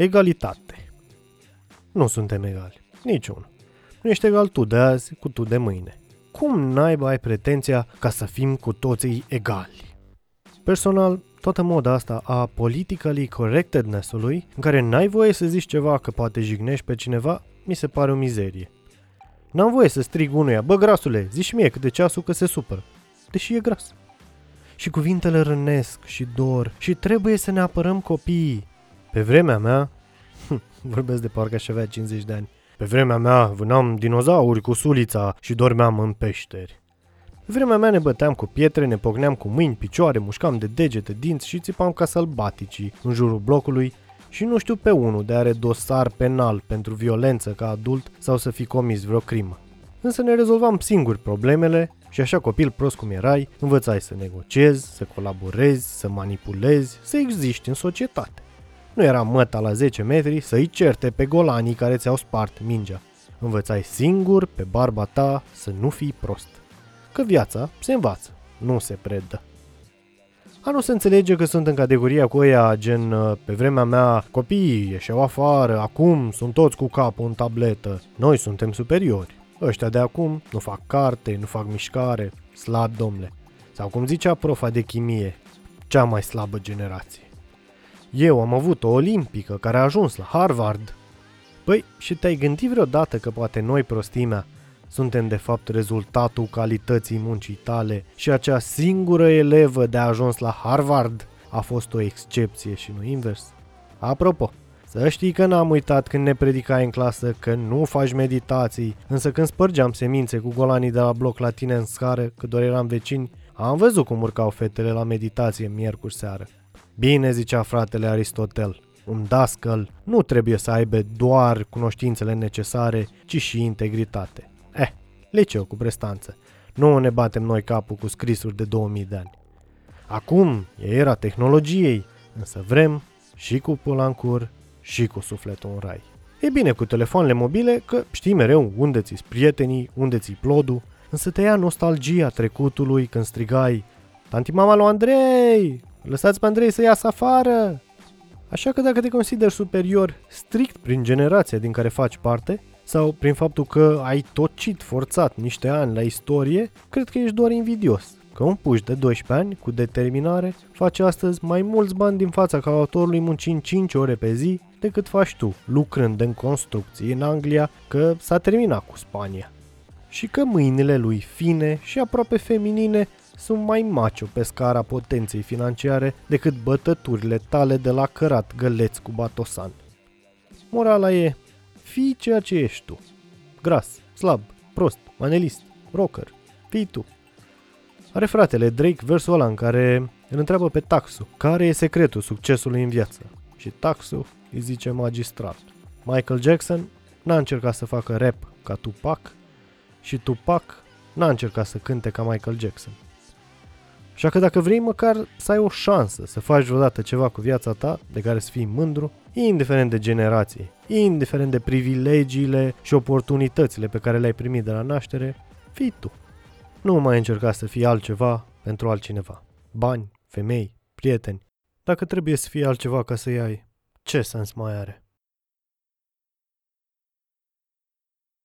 Egalitate. Nu suntem egali. Niciunul. Nu ești egal tu de azi cu tu de mâine. Cum naiba ai pretenția ca să fim cu toții egali? Personal, toată moda asta a politically correctedness-ului, în care n-ai voie să zici ceva că poate jignești pe cineva, mi se pare o mizerie. N-am voie să strig unuia, bă, grasule, zici mie cât de ceasul că se supără, deși e gras. Și cuvintele rănesc și dor și trebuie să ne apărăm copiii. Pe vremea mea, vorbesc de parcă aș avea 50 de ani, pe vremea mea vânam dinozauri cu sulița și dormeam în peșteri. Pe vremea mea ne băteam cu pietre, ne pocneam cu mâini, picioare, mușcam de degete, dinți și țipam ca sălbaticii în jurul blocului și nu știu pe unul de are dosar penal pentru violență ca adult sau să fi comis vreo crimă. Însă ne rezolvam singuri problemele și așa, copil prost cum erai, învățai să negociezi, să colaborezi, să manipulezi, să existi în societate. Nu era măta la 10 metri să-i certe pe golanii care ți-au spart mingea. Învățai singur, pe barba ta, să nu fii prost. Că viața se învață, nu se predă. A nu se înțelege că sunt în categoria cu ăia, gen, pe vremea mea, copiii ieșeau afară, acum sunt toți cu capul în tabletă, noi suntem superiori. Ăștia de acum nu fac carte, nu fac mișcare, slab, domnule. Sau cum zicea profa de chimie, cea mai slabă generație. Eu am avut o olimpică care a ajuns la Harvard. Păi, și te-ai gândit vreodată că poate noi, prostimea, suntem de fapt rezultatul calității muncii tale și acea singură elevă de a ajuns la Harvard a fost o excepție și nu invers? Apropo, să știi că n-am uitat când ne predicai în clasă că nu faci meditații, însă când spărgeam semințe cu golanii de la bloc la tine în scară, că doar eram vecini, am văzut cum urcau fetele la meditație miercuri seară. Bine, zicea fratele Aristotel, un dascăl nu trebuie să aibă doar cunoștințele necesare, ci și integritate. Liceu cu prestanță. Nu ne batem noi capul cu scrisuri de 2000 de ani. Acum e era tehnologiei, însă vrem și cu pula în cur și cu sufletul în rai. E bine cu telefoanele mobile că știi mereu unde ți-s prietenii, unde ți-i plodul, însă te ia nostalgia trecutului când strigai tanti mama lui Andrei! Lăsați pe Andrei să iasă afară! Așa că dacă te consideri superior strict prin generația din care faci parte sau prin faptul că ai tocit forțat niște ani la istorie, cred că ești doar invidios. Că un puș de 12 ani, cu determinare, face astăzi mai mulți bani din fața cautorului muncind 5 ore pe zi decât faci tu, lucrând în construcții în Anglia, că s-a terminat cu Spania. Și că mâinile lui fine și aproape feminine sunt mai macho pe scara potenței financiare decât bătăturile tale de la cărat găleți cu batosan. Morala e, fii ceea ce ești tu. Gras, slab, prost, manelist, rocker, fii tu. Are fratele Drake versul ăla în care îl întreabă pe Taxu care e secretul succesului în viață. Și Taxu îi zice magistrat. Michael Jackson n-a încercat să facă rap ca Tupac și Tupac n-a încercat să cânte ca Michael Jackson. Așa că dacă vrei măcar să ai o șansă să faci vreodată ceva cu viața ta de care să fii mândru, indiferent de generație, indiferent de privilegiile și oportunitățile pe care le-ai primit de la naștere, fii tu. Nu mai încerca să fii altceva pentru altcineva. Bani, femei, prieteni. Dacă trebuie să fii altceva ca să-i ai, ce sens mai are?